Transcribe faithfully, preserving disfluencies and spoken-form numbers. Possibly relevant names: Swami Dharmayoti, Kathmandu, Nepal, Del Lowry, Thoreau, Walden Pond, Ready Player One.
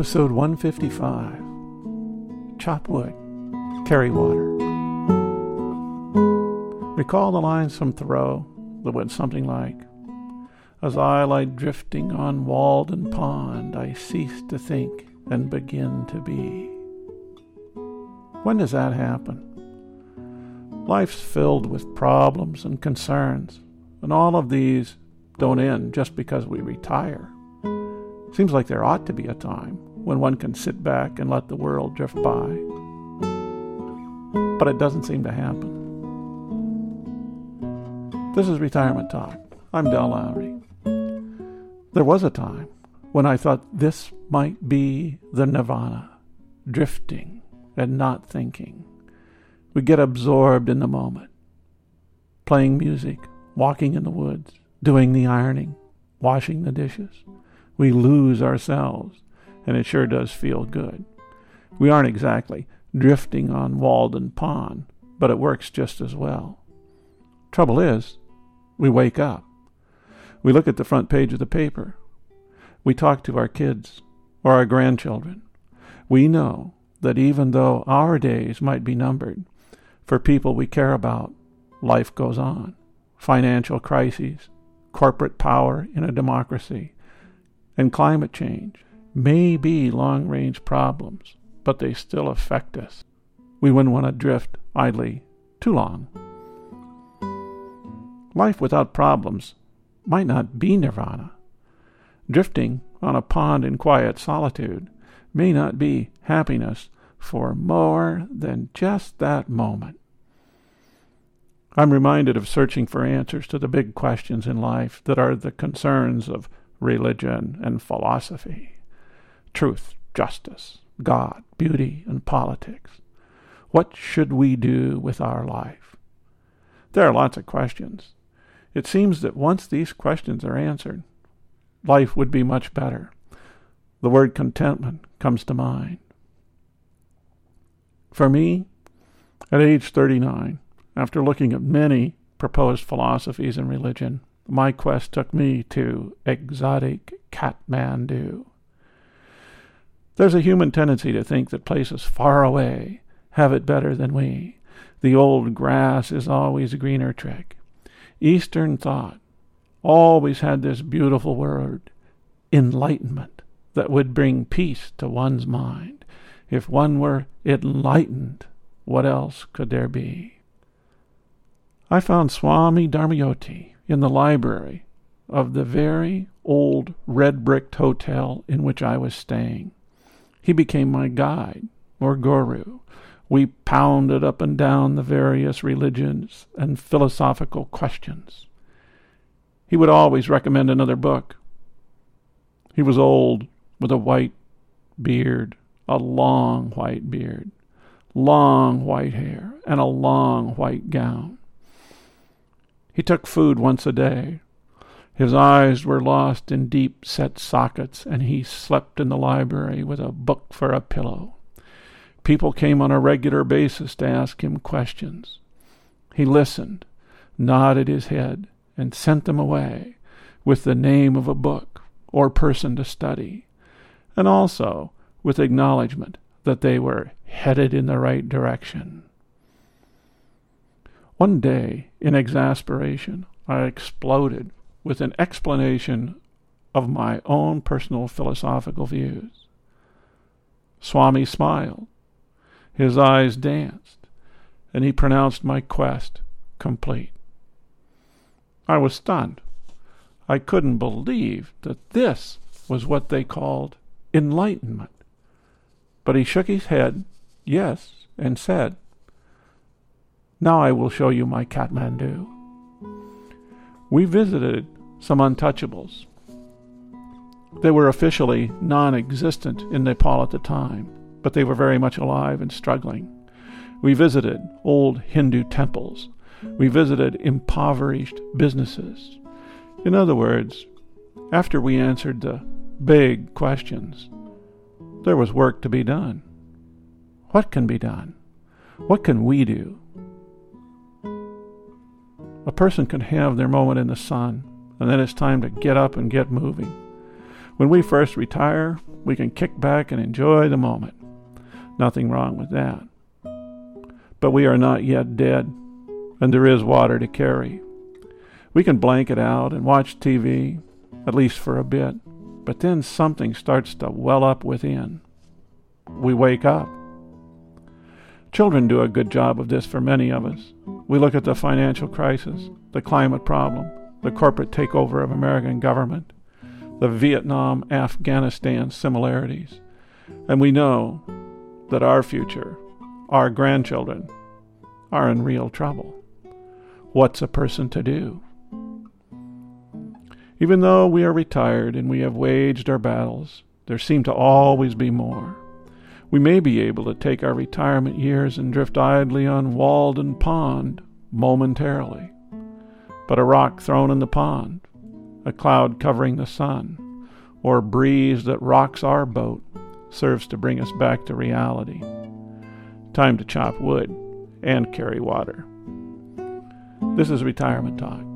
Episode one fifty-five. Chop wood, carry water. Recall the lines from Thoreau that went something like, "As I lie drifting on Walden Pond, I cease to think and begin to be." When does that happen? Life's filled with problems and concerns, and all of these don't end just because we retire. Seems like there ought to be a time when one can sit back and let the world drift by. But it doesn't seem to happen. This is Retirement Talk. I'm Del Lowry. There was a time when I thought this might be the nirvana, drifting and not thinking. We get absorbed in the moment, playing music, walking in the woods, doing the ironing, washing the dishes. We lose ourselves, and it sure does feel good. We aren't exactly drifting on Walden Pond, but it works just as well. Trouble is, we wake up. We look at the front page of the paper. We talk to our kids or our grandchildren. We know that even though our days might be numbered, for people we care about, life goes on. Financial crises, corporate power in a democracy, and climate change may be long-range problems, but they still affect us. We wouldn't want to drift idly too long. Life without problems might not be nirvana. Drifting on a pond in quiet solitude may not be happiness for more than just that moment. I'm reminded of searching for answers to the big questions in life that are the concerns of religion and philosophy, truth, justice, God, beauty, and politics. What should we do with our life? There are lots of questions. It seems that once these questions are answered, life would be much better. The word contentment comes to mind. For me, at age thirty-nine, after looking at many proposed philosophies and religion, my quest took me to exotic Kathmandu. There's a human tendency to think that places far away have it better than we. The old grass is always greener trick. Eastern thought always had this beautiful word, enlightenment, that would bring peace to one's mind. If one were enlightened, what else could there be? I found Swami Dharmayoti in the library of the very old red-bricked hotel in which I was staying. He became my guide, or guru. We pounded up and down the various religions and philosophical questions. He would always recommend another book. He was old, with a white beard, a long white beard, long white hair, and a long white gown. He took food once a day. His eyes were lost in deep-set sockets, and he slept in the library with a book for a pillow. People came on a regular basis to ask him questions. He listened, nodded his head, and sent them away with the name of a book or person to study, and also with acknowledgment that they were headed in the right direction. One day, in exasperation, I exploded with an explanation of my own personal philosophical views. Swami smiled, his eyes danced, and he pronounced my quest complete. I was stunned. I couldn't believe that this was what they called enlightenment. But he shook his head, yes, and said, "Now I will show you my Kathmandu." We visited some untouchables. They were officially non-existent in Nepal at the time, but they were very much alive and struggling. We visited old Hindu temples. We visited impoverished businesses. In other words, after we answered the big questions, there was work to be done. What can be done? What can we do? A person can have their moment in the sun, and then it's time to get up and get moving. When we first retire, we can kick back and enjoy the moment. Nothing wrong with that. But we are not yet dead, and there is water to carry. We can blank it out and watch T V, at least for a bit, but then something starts to well up within. We wake up. Children do a good job of this for many of us. We look at the financial crisis, the climate problem, the corporate takeover of American government, the Vietnam-Afghanistan similarities, and we know that our future, our grandchildren, are in real trouble. What's a person to do? Even though we are retired and we have waged our battles, there seem to always be more. We may be able to take our retirement years and drift idly on Walden Pond momentarily. But a rock thrown in the pond, a cloud covering the sun, or a breeze that rocks our boat serves to bring us back to reality. Time to chop wood and carry water. This is Retirement Talk.